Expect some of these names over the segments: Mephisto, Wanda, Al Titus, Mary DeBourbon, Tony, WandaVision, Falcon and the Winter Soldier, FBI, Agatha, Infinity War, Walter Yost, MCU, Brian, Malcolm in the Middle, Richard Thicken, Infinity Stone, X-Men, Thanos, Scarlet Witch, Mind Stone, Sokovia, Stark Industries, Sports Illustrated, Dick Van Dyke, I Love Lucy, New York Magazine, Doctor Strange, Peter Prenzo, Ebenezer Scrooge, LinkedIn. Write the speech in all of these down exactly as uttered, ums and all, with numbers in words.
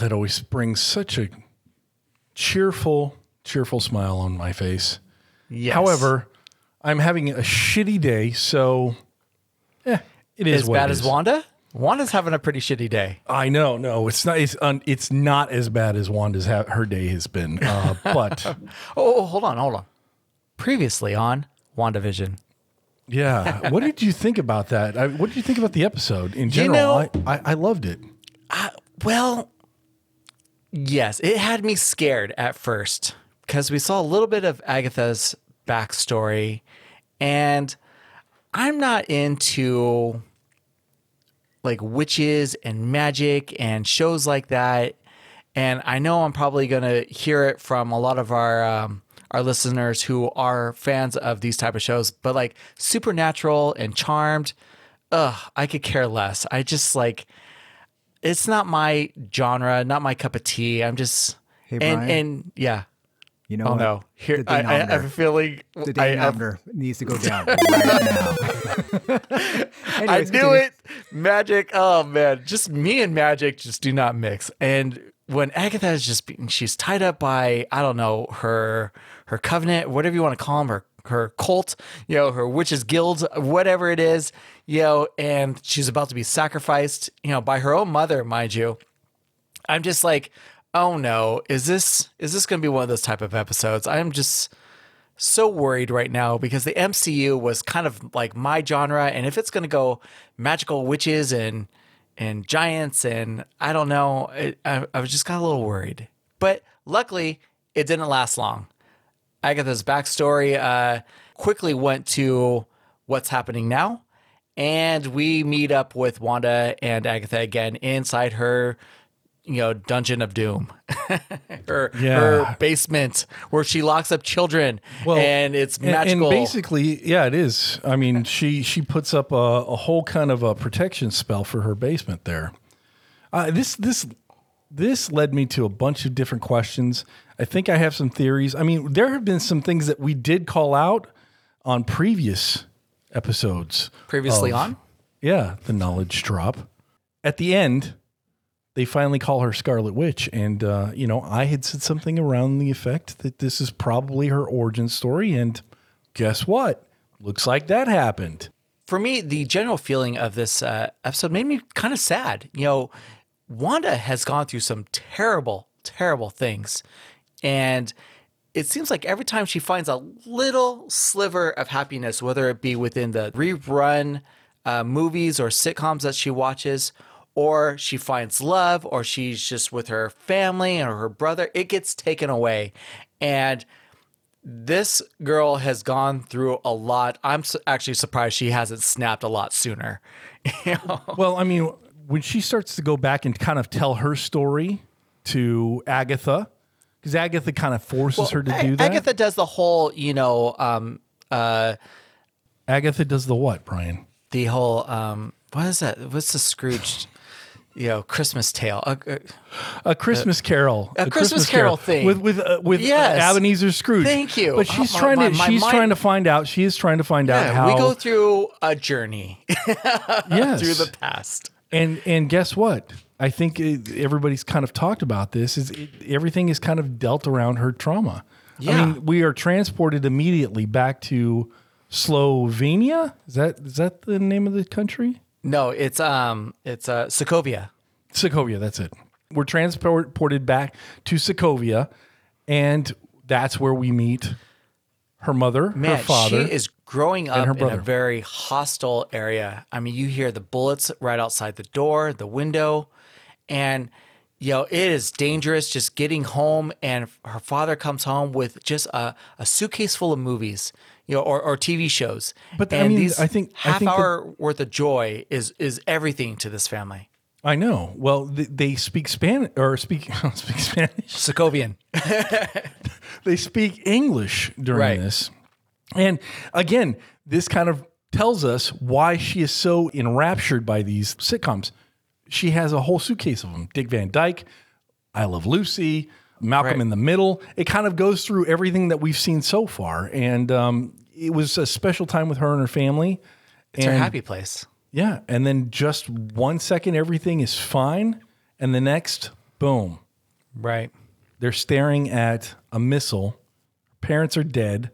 that always brings such a cheerful, cheerful smile on my face. Yes. However, I'm having a shitty day, so eh, it is as what bad it is. As Wanda? Wanda's having a pretty shitty day. I know. No, it's not. It's, un, it's not as bad as Wanda's ha- her day has been. Uh, but oh, hold on, hold on. Previously on WandaVision. Yeah. What did you think about that? I, what did you think about the episode in general? You know, I, I, I loved it. I, well, yes, it had me scared at first because we saw a little bit of Agatha's backstory, and I'm not into like witches and magic and shows like that. And I know I'm probably going to hear it from a lot of our um, our listeners who are fans of these type of shows, but like Supernatural and Charmed, ugh, I could care less. I just like, it's not my genre, not my cup of tea. I'm just, hey, Brian, and, and yeah. You know, oh, no. Here, I, I have a feeling the denominator needs to go down right now. Anyways, I knew continue. It. Magic. Oh man, just me and magic just do not mix. And when Agatha is just being, she's tied up by I don't know her her covenant, whatever you want to call them, her her cult, you know, her witches guild, whatever it is, you know, and she's about to be sacrificed, you know, by her own mother, mind you. I'm just like, oh no, is this is this going to be one of those type of episodes? I'm just so worried right now because the M C U was kind of like my genre, and if it's going to go magical witches and and giants and I don't know, it, I, I was just got a little worried. But luckily, it didn't last long. Agatha's backstory uh, quickly went to what's happening now, and we meet up with Wanda and Agatha again inside her, you know, Dungeon of Doom, her, yeah. her basement where she locks up children, well, and it's magical. And, and basically, yeah, it is. I mean, she she puts up a, a whole kind of a protection spell for her basement there. Uh, this this this led me to a bunch of different questions. I think I have some theories. I mean, there have been some things that we did call out on previous episodes. Previously of, on? Yeah, the knowledge drop. At the end, they finally call her Scarlet Witch. And, uh, you know, I had said something around the effect that this is probably her origin story. And guess what? Looks like that happened. For me, the general feeling of this uh, episode made me kind of sad. You know, Wanda has gone through some terrible, terrible things. And it seems like every time she finds a little sliver of happiness, whether it be within the rerun uh, movies or sitcoms that she watches, or she finds love, or she's just with her family or her brother, it gets taken away. And this girl has gone through a lot. I'm su- actually surprised she hasn't snapped a lot sooner. You know? Well, I mean, when she starts to go back and kind of tell her story to Agatha, because Agatha kind of forces well, her to Ag- do that. Agatha does the whole, you know... Um, uh, Agatha does the what, Brian? The whole... Um, what is that? What's the Scrooge... You know, Christmas Tale, a, a, a Christmas Carol, a, a Christmas, Christmas Carol, Carol thing with with uh, with yes. uh, Ebenezer Scrooge. Thank you. But she's oh, trying my, to my, she's my, trying to find out. She is trying to find yeah, out how we go through a journey. yes. Through the past. And and guess what? I think it, everybody's kind of talked about this. Is it, everything is kind of dealt around her trauma. Yeah. I mean, we are transported immediately back to Slovenia. Is that is that the name of the country? No, it's um, it's uh, Sokovia. Sokovia, that's it. We're transported back to Sokovia, and that's where we meet her mother, Man, her father. She is growing up in a very hostile area. I mean, you hear the bullets right outside the door, the window, and you know, it is dangerous just getting home. And her father comes home with just a, a suitcase full of movies. You know, or, or T V shows. But and I mean, these I think half I think hour that, worth of joy is is everything to this family. I know. Well, they, they speak Spanish or speak speak Spanish. Sokovian. They speak English during right. this, and again, this kind of tells us why she is so enraptured by these sitcoms. She has a whole suitcase of them: Dick Van Dyke, I Love Lucy, Malcolm right. in the Middle. It kind of goes through everything that we've seen so far, and um, it was a special time with her and her family. It's and, her happy place. Yeah. And then just one second, everything is fine. And the next, Boom. Right. They're staring at a missile. Parents are dead.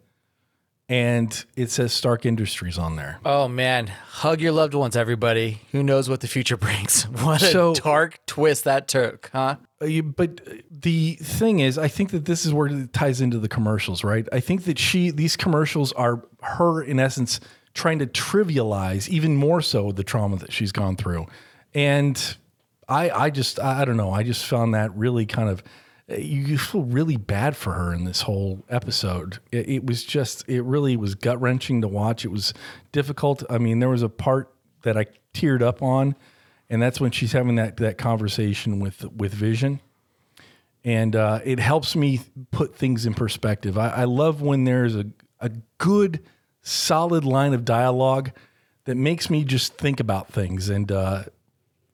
And it says Stark Industries on there. Oh, man. Hug your loved ones, everybody. Who knows what the future brings? What a so, dark twist that took, huh? But the thing is, I think that this is where it ties into the commercials, right? I think that she, these commercials are her, in essence, trying to trivialize even more so the trauma that she's gone through. And I, I just, I don't know. I just found that really kind of... You feel really bad for her in this whole episode. It, it was just, it really was gut-wrenching to watch. It was difficult. I mean, there was a part that I teared up on, and that's when she's having that that conversation with, with Vision. And uh, it helps me put things in perspective. I, I love when there's a, a good, solid line of dialogue that makes me just think about things. And uh,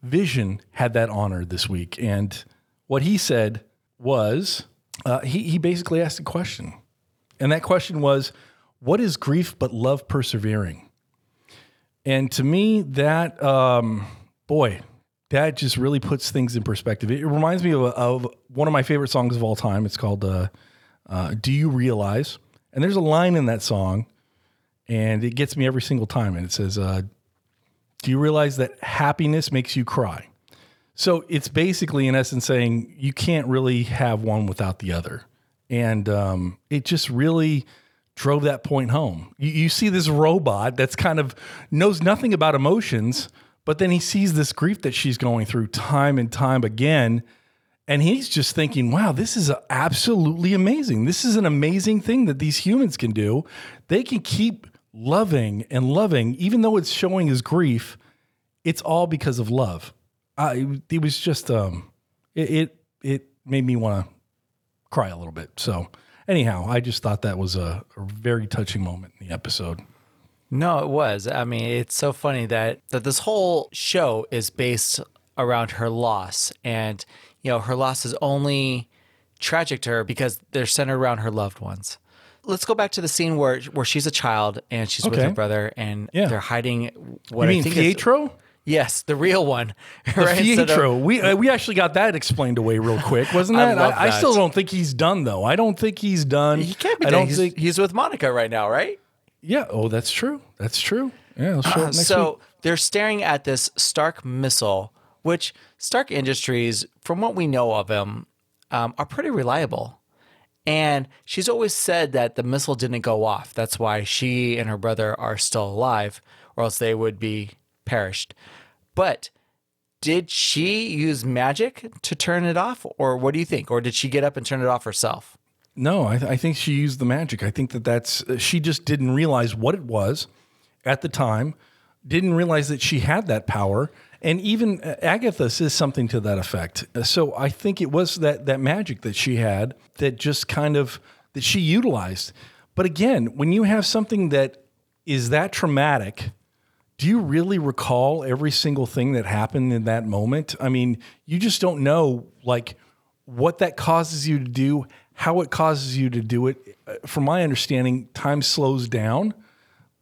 Vision had that honor this week. And what he said... was uh, he, he basically asked a question. And that question was, what is grief but love persevering? And to me, that, um, boy, that just really puts things in perspective. It reminds me of, of one of my favorite songs of all time. It's called uh, uh, Do You Realize? And there's a line in that song, and it gets me every single time. And it says, uh, do you realize that happiness makes you cry? So it's basically, in essence, saying you can't really have one without the other. And um, it just really drove that point home. You, you see this robot that's kind of knows nothing about emotions, but then he sees this grief that she's going through time and time again. And he's just thinking, wow, this is absolutely amazing. This is an amazing thing that these humans can do. They can keep loving and loving, even though it's showing his grief. It's all because of love. Uh, it, it was just, um, it, it, it made me want to cry a little bit. So anyhow, I just thought that was a, a very touching moment in the episode. No, it was. I mean, it's so funny that, that this whole show is based around her loss, and, you know, her loss is only tragic to her because they're centered around her loved ones. Let's go back to the scene where, where she's a child and she's okay with her brother, and yeah, they're hiding. What you mean, I think Pietro? Is, Yes, the real one. Right? The Pietro. So we uh, we actually got that explained away real quick, wasn't that? I, love I, that? I still don't think he's done, though. I don't think he's done. He can't be I done. Don't he's, think... he's with Monica right now, right? Yeah. Oh, that's true. That's true. Yeah. Let's show uh, it next so week. They're staring at this Stark missile, which Stark Industries, from what we know of them, um, are pretty reliable. And she's always said that the missile didn't go off. That's why she and her brother are still alive, or else they would be... perished. But did she use magic to turn it off, or what do you think? Or did she get up and turn it off herself? No, I, th- I think she used the magic. I think that that's, uh, she just didn't realize what it was at the time, didn't realize that she had that power. And even uh, Agatha says something to that effect. Uh, so I think it was that, that magic that she had that just kind of, that she utilized. But again, when you have something that is that traumatic, do you really recall every single thing that happened in that moment? I mean, you just don't know, like, what that causes you to do, how it causes you to do it. From my understanding, time slows down,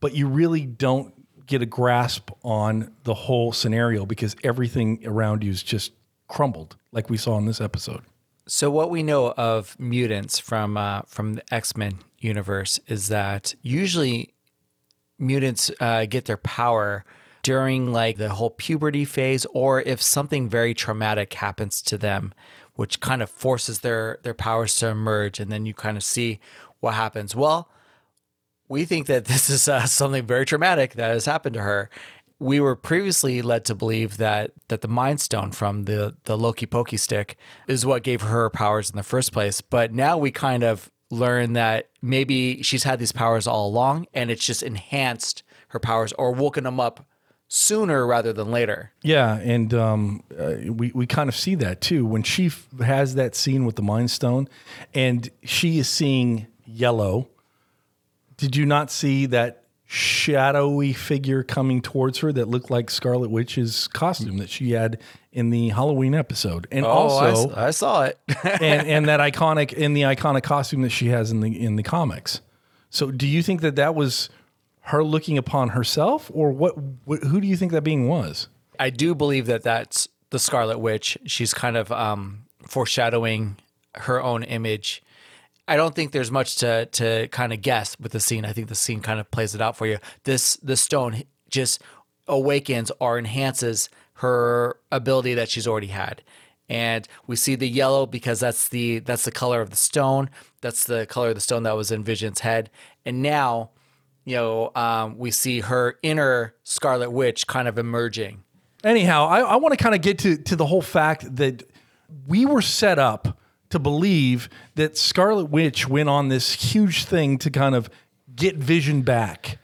but you really don't get a grasp on the whole scenario because everything around you is just crumbled, like we saw in this episode. So what we know of mutants from uh, from the X-Men universe is that usually... mutants uh, get their power during like the whole puberty phase, or if something very traumatic happens to them, which kind of forces their, their powers to emerge. And then you kind of see what happens. Well, we think that this is uh, something very traumatic that has happened to her. We were previously led to believe that that the Mind Stone from the, the Loki Pokey stick is what gave her powers in the first place. But now we kind of learn that maybe she's had these powers all along and it's just enhanced her powers or woken them up sooner rather than later. Yeah, and um, uh, we, we kind of see that too. When she f- has that scene with the Mind Stone and she is seeing yellow, did you not see that shadowy figure coming towards her that looked like Scarlet Witch's costume that she had in the Halloween episode? And oh, also I, I saw it. and, and that iconic in the iconic costume that she has in the, in the comics. So do you think that that was her looking upon herself, or what, what, who do you think that being was? I do believe that that's the Scarlet Witch. She's kind of, um, foreshadowing her own image. I don't think there's much to to kind of guess with the scene. I think the scene kind of plays it out for you. This the stone just awakens or enhances her ability that she's already had. And we see the yellow because that's the that's the color of the stone. That's the color of the stone that was in Vision's head. And now, you know, um, we see her inner Scarlet Witch kind of emerging. Anyhow, I, I want to kind of get to, to the whole fact that we were set up to believe that Scarlet Witch went on this huge thing to kind of get Vision back.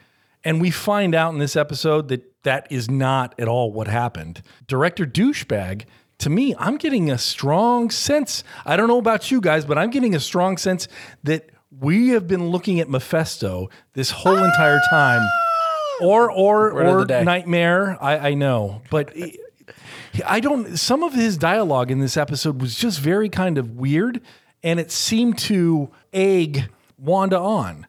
And we find out in this episode that that is not at all what happened. Director Douchebag, to me, I'm getting a strong sense, I don't know about you guys, but I'm getting a strong sense that we have been looking at Mephisto this whole entire time. Or or or Nightmare, I, I know. But it, I don't, some of his dialogue in this episode was just very kind of weird, and it seemed to egg Wanda on.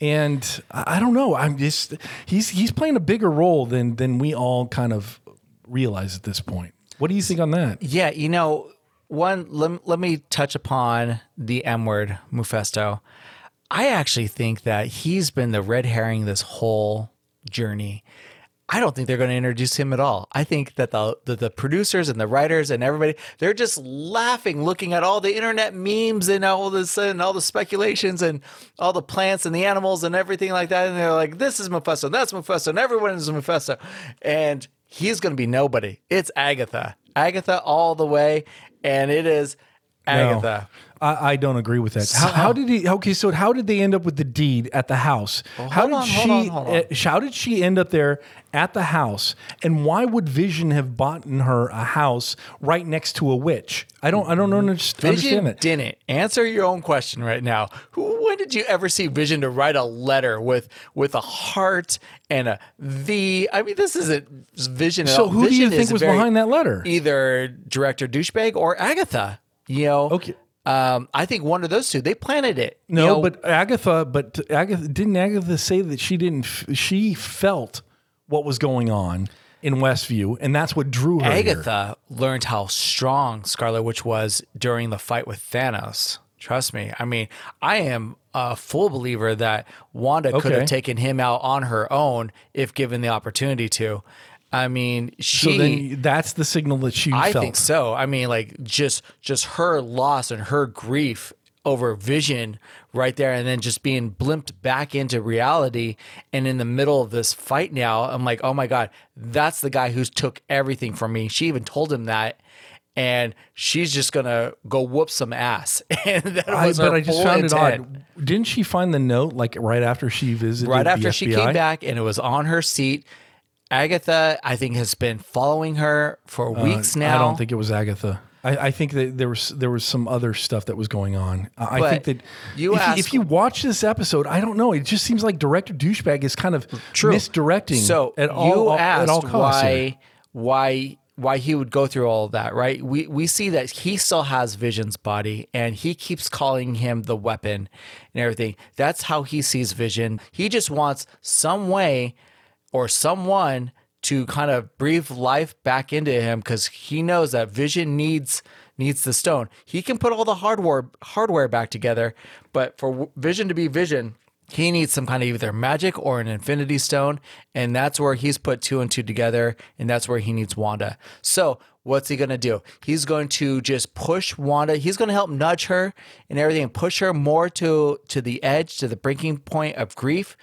And I don't know, I'm just, he's he's playing a bigger role than than we all kind of realize at this point. What do you think on that? Yeah, you know, one, let, let me touch upon the M word, Mephisto. I actually think that he's been the red herring this whole journey. I don't think they're going to introduce him at all. I think that the, the the producers and the writers and everybody, they're just laughing, looking at all the internet memes and all this and all the speculations and all the plants and the animals and everything like that. And they're like, this is Mephisto, that's Mephisto, and everyone is Mephisto. And he's going to be nobody. It's Agatha. Agatha all the way. And it is Agatha. No, I, I don't agree with that. So, how, how did he? Okay, so how did they end up with the deed at the house? Well, how did on, she? Hold on, hold on. Uh, how did she end up there at the house? And why would Vision have bought her a house right next to a witch? I don't. I don't understand. Vision it. Didn't answer your own question right now. Who, when did you ever see Vision to write a letter with with a heart and a V? I mean, this isn't Vision. At so all. Who Vision do you think was behind that letter? Either Director Douchebag or Agatha. You know, okay. um, I think one of those two, they planted it. No, you know? but Agatha, but Agatha, didn't Agatha say that she didn't, f- she felt what was going on in Westview, and that's what drew her Agatha here. Learned how strong Scarlet Witch was during the fight with Thanos. Trust me. I mean, I am a full believer that Wanda okay. could have taken him out on her own if given the opportunity to. I mean, she. So then that's the signal that she I felt. I think so. I mean, like just just her loss and her grief over Vision right there, and then just being blimped back into reality. And in the middle of this fight now, I'm like, oh my God, that's the guy who's took everything from me. She even told him that, and she's just gonna go whoop some ass. And that was I, her but I just found intent. It odd. Didn't she find the note like right after she visited? Right after the F B I? She came back, and it was on her seat. Agatha, I think, has been following her for weeks uh, now. I don't think it was Agatha. I, I think that there was there was some other stuff that was going on. I, I think that you if, ask, if you watch this episode, I don't know. It just seems like Director Douchebag is kind of true. misdirecting. So at all, you all, asked at all costs why here. why why he would go through all of that, right? We we see that he still has Vision's body, and he keeps calling him the weapon and everything. That's how he sees Vision. He just wants some way. Or someone to kind of breathe life back into him, because he knows that Vision needs needs the stone. He can put all the hardware hardware back together, but for Vision to be Vision, he needs some kind of either magic or an Infinity Stone, and that's where he's put two and two together, and that's where he needs Wanda. So what's he going to do? He's going to just push Wanda. He's going to help nudge her and everything, and push her more to to the edge, to the breaking point of grief,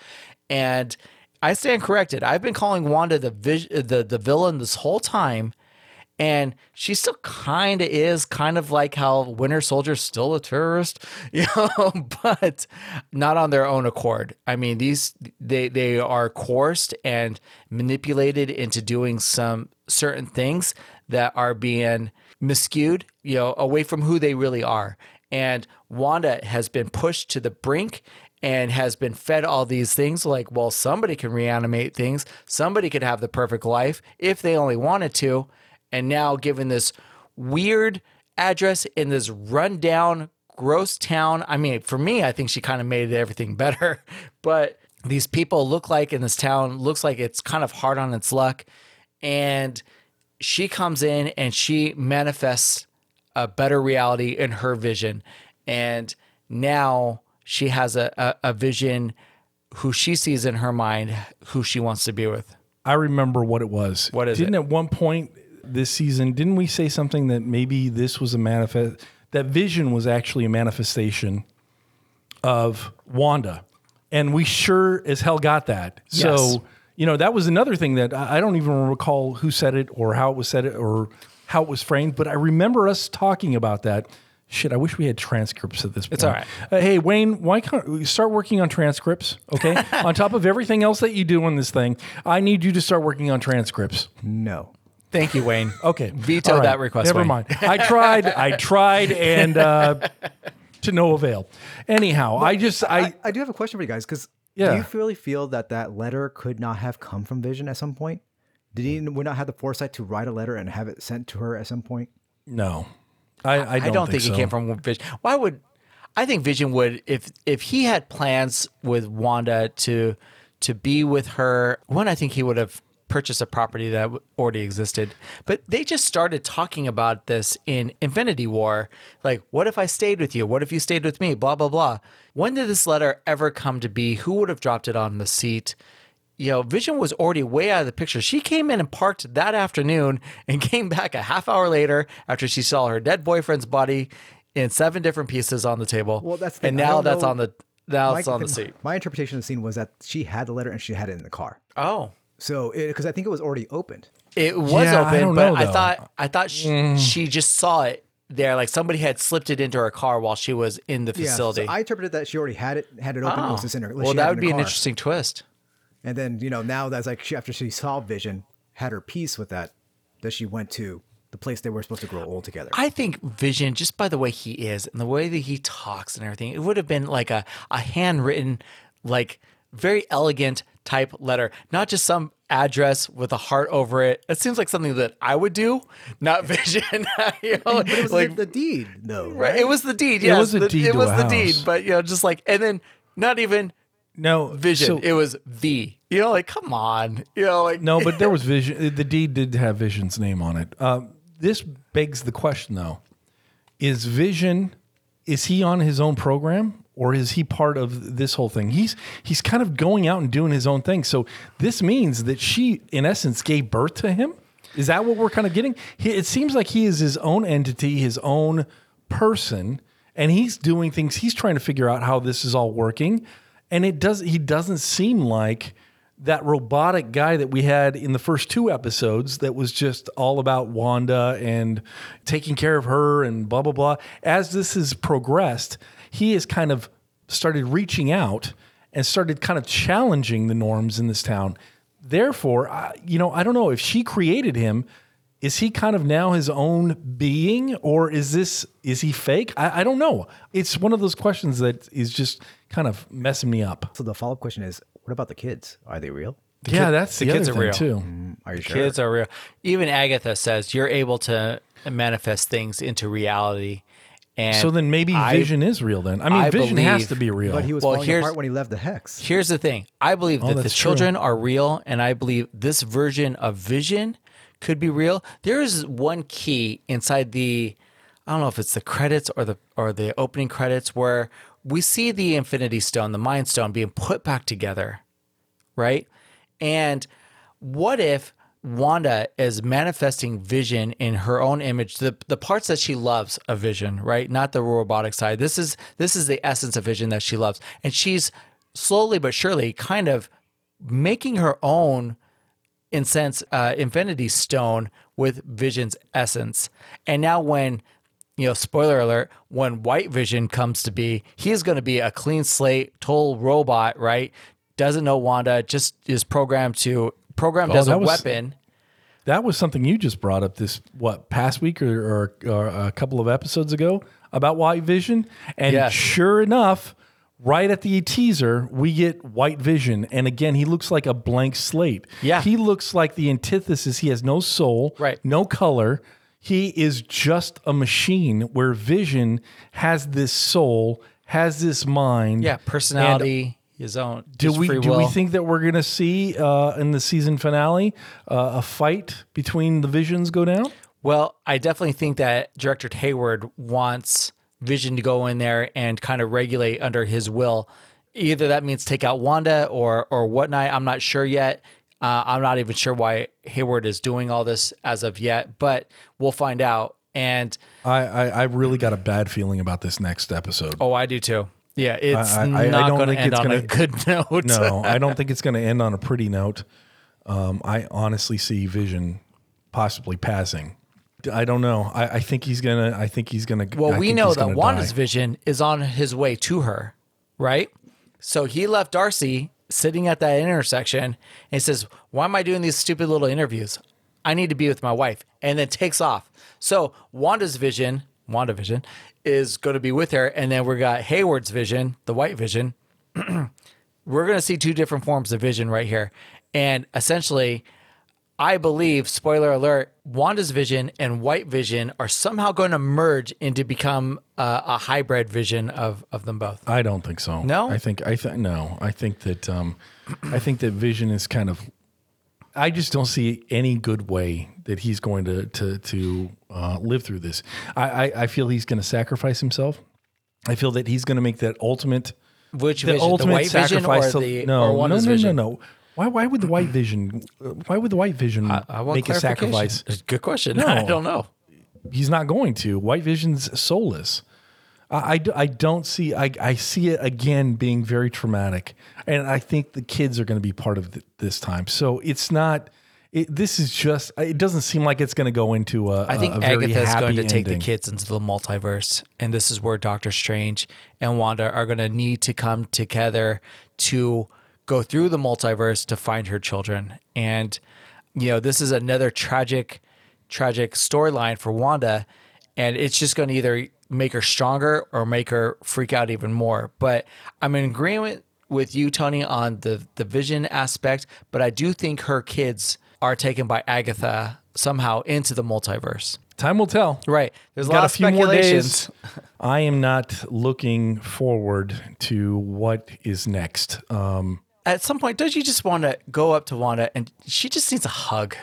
and I stand corrected. I've been calling Wanda the vis- the the villain this whole time, and she still kind of is, kind of like how Winter Soldier's still a terrorist, you know, but not on their own accord. I mean, these they they are coerced and manipulated into doing some certain things that are being miscued, you know, away from who they really are. And Wanda has been pushed to the brink and has been fed all these things like, well, somebody can reanimate things. Somebody could have the perfect life if they only wanted to. And now given this weird address in this rundown, gross town. I mean, for me, I think she kind of made everything better. But these people look like in this town, looks like it's kind of hard on its luck. And she comes in and she manifests a better reality in her vision. And now she has a, a, a vision who she sees in her mind, who she wants to be with. I remember what it was. What is didn't it? Didn't at one point this season, didn't we say something that maybe this was a manifest, that vision was actually a manifestation of Wanda? And we sure as hell got that. Yes. So, you know, that was another thing that I don't even recall who said it or how it was said it or how it was framed, but I remember us talking about that. Shit, I wish we had transcripts at this point. It's all right. Uh, hey, Wayne, why can't we start working on transcripts, okay? On top of everything else that you do on this thing, I need you to start working on transcripts. No. Thank you, Wayne. Okay. Veto right. that request, Never Wayne. mind. I tried. I tried and uh, to no avail. Anyhow, but I just... I, I, I do have a question for you guys, because yeah. do you really feel that that letter could not have come from Vision at some point? Did he would not have the foresight to write a letter and have it sent to her at some point? No. I, I, don't, I don't think, think so. He came from Vision. Why would I think Vision would if if he had plans with Wanda to to be with her? One, I think he would have purchased a property that already existed. But they just started talking about this in Infinity War. Like, what if I stayed with you? What if you stayed with me? Blah blah blah. When did this letter ever come to be? Who would have dropped it on the seat? You know, Vision was already way out of the picture. She came in and parked that afternoon and came back a half hour later after she saw her dead boyfriend's body in seven different pieces on the table. Well, that's the, and now that's know. on the now my, it's on the, the seat. My interpretation of the scene was that she had the letter and she had it in the car. Oh, so because I think it was already opened. It was yeah, open, I don't but know, I thought I thought she, mm. she just saw it there, like somebody had slipped it into her car while she was in the facility. Yeah, so I interpreted that she already had it had it open. Oh. It was just in her, like well, that would be car. an interesting twist. And then, you know, now that's like she, after she saw Vision, had her peace with that, that she went to the place they were supposed to grow old together. I think Vision, just by the way he is and the way that he talks and everything, it would have been like a, a handwritten, like very elegant type letter, not just some address with a heart over it. It seems like something that I would do, not Vision. You know, but it was like, the deed, though, right? right? It was the deed, yes. It was the, the deed It was the house. deed, but, you know, just like, and then not even... No Vision. So, it was the you know like come on you know like no, but there was Vision. The deed did have Vision's name on it. Um, this begs the question though: Is Vision is he on his own program or is he part of this whole thing? He's he's kind of going out and doing his own thing. So this means that she, in essence, gave birth to him. Is that what we're kind of getting? He, it seems like he is his own entity, his own person, and he's doing things. He's trying to figure out how this is all working. And it does. He doesn't seem like that robotic guy that we had in the first two episodes that was just all about Wanda and taking care of her and blah, blah, blah. As this has progressed, he has kind of started reaching out and started kind of challenging the norms in this town. Therefore, I, you know, I don't know if she created him. Is he kind of now his own being or is this, is he fake? I, I don't know. It's one of those questions that is just kind of messing me up. So the follow-up question is, what about the kids? Are they real? The yeah, kid, that's the, the kids are real too. Mm, are you the sure? Kids are real. Even Agatha says you're able to manifest things into reality. And so then maybe I, Vision is real then. I mean, I Vision believe, has to be real. But he was well, falling apart when he left the Hex. Here's the thing. I believe oh, that the children true. are real, and I believe this version of Vision could be real. There is one key inside the, I don't know if it's the credits or the or the opening credits, where we see the Infinity Stone, the Mind Stone, being put back together, right? And what if Wanda is manifesting Vision in her own image, the the parts that she loves of Vision, right? Not the robotic side. This is this is the essence of Vision that she loves. And she's slowly but surely kind of making her own, in sense, uh, Infinity Stone with Vision's essence. And now when, you know, spoiler alert, when White Vision comes to be, he's going to be a clean slate, total robot, right? Doesn't know Wanda, just is programmed to, programmed oh, as a was, weapon. That was something you just brought up this, what, past week or, or, or a couple of episodes ago about White Vision. And yes. sure enough, right at the teaser, we get White Vision. And again, he looks like a blank slate. Yeah. He looks like the antithesis. He has no soul, right. no color. He is just a machine where Vision has this soul, has this mind. Yeah, personality, his own. Do we free do will. we think that we're going to see uh, in the season finale uh, a fight between the Visions go down? Well, I definitely think that Director Hayward wants Vision to go in there and kind of regulate under his will. Either that means take out Wanda or or whatnot. I'm not sure yet. Uh, I'm not even sure why Hayward is doing all this as of yet, but we'll find out. And I, I, I really got a bad feeling about this next episode. Oh, I do too. Yeah, it's I, I, not going to end on gonna, a good note. No, I don't think it's going to end on a pretty note. Um, I honestly see Vision possibly passing. I don't know. I, I think he's gonna. I think he's gonna. Well, I we know that Wanda's die. Vision is on his way to her, right? So he left Darcy sitting at that intersection and he says, "Why am I doing these stupid little interviews? I need to be with my wife," and then takes off. So Wanda's vision, WandaVision, is going to be with her, and then we got Hayward's vision, the White Vision. We're going to see two different forms of Vision right here, and essentially, I believe, spoiler alert, Wanda's Vision and White Vision are somehow going to merge into become a, a hybrid Vision of, of them both. I don't think so. No, I think I think no. I think that um, I think that Vision is kind of. I just don't see any good way that he's going to to to uh, live through this. I, I I feel he's going to sacrifice himself. I feel that he's going to make that ultimate, which the vision, ultimate the white sacrifice. Vision or to, the, no, or Wanda's no, no, no, no, no. Why? Why would the White Vision? Why would the White Vision I, I make a sacrifice? Good question. No, I don't know. He's not going to. White Vision's soulless. I, I, I don't see. I, I see it again being very traumatic, and I think the kids are going to be part of th- this time. So it's not. It, this is just. It doesn't seem like it's going to go into a. I think a, a Agatha is going to ending. take the kids into the multiverse, and this is where Doctor Strange and Wanda are going to need to come together to go through the multiverse to find her children. And, you know, this is another tragic, tragic storyline for Wanda. And it's just going to either make her stronger or make her freak out even more. But I'm in agreement with you, Tony, on the, the Vision aspect. But I do think her kids are taken by Agatha somehow into the multiverse. Time will tell. Right. There's a lot of speculations. I am not looking forward to what is next. Um, At some point, don't you just want to go up to Wanda and she just needs a hug,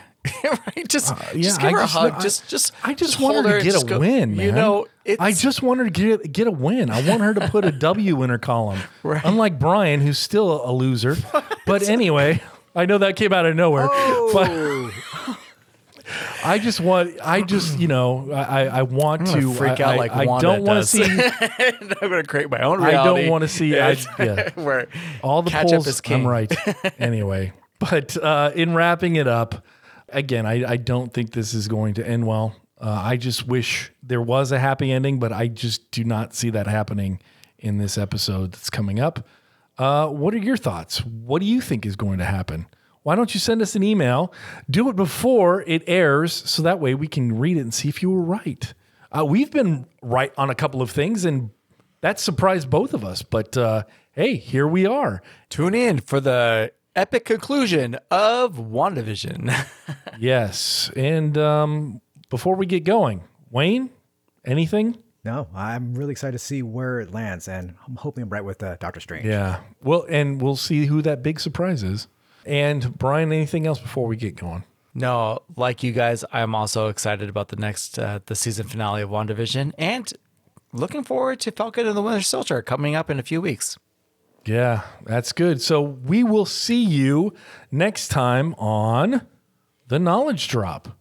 right? Just, uh, yeah, just give I her just, a hug. I, just, just, I just, just want her to get a go, win, man. You know, it's, I just want her to get get a win. I want her to put a W in her column, right. Unlike Brian, who's still a loser. But anyway, I know that came out of nowhere. Oh. But I just want, I just, you know, I, I want to freak I, out I, like I Wanda don't want to see. I'm going to create my own reality. I don't want to see. I, yeah. Where all the catch polls, up is king. I'm right. Anyway, but uh, in wrapping it up, again, I, I don't think this is going to end well. Uh, I just wish there was a happy ending, but I just do not see that happening in this episode that's coming up. Uh, what are your thoughts? What do you think is going to happen? Why don't you send us an email? Do it before it airs, so that way we can read it and see if you were right. Uh, we've been right on a couple of things, and that surprised both of us. But uh, hey, here we are. Tune in for the epic conclusion of WandaVision. Yes. And um, before we get going, Wayne, anything? No, I'm really excited to see where it lands, and I'm hoping I'm right with uh, Doctor Strange. Yeah. Well, and we'll see who that big surprise is. And Brian, anything else before we get going? No, like you guys, I'm also excited about the next, uh, the season finale of WandaVision and looking forward to Falcon and the Winter Soldier coming up in a few weeks. Yeah, that's good. So we will see you next time on The Knowledge Drop.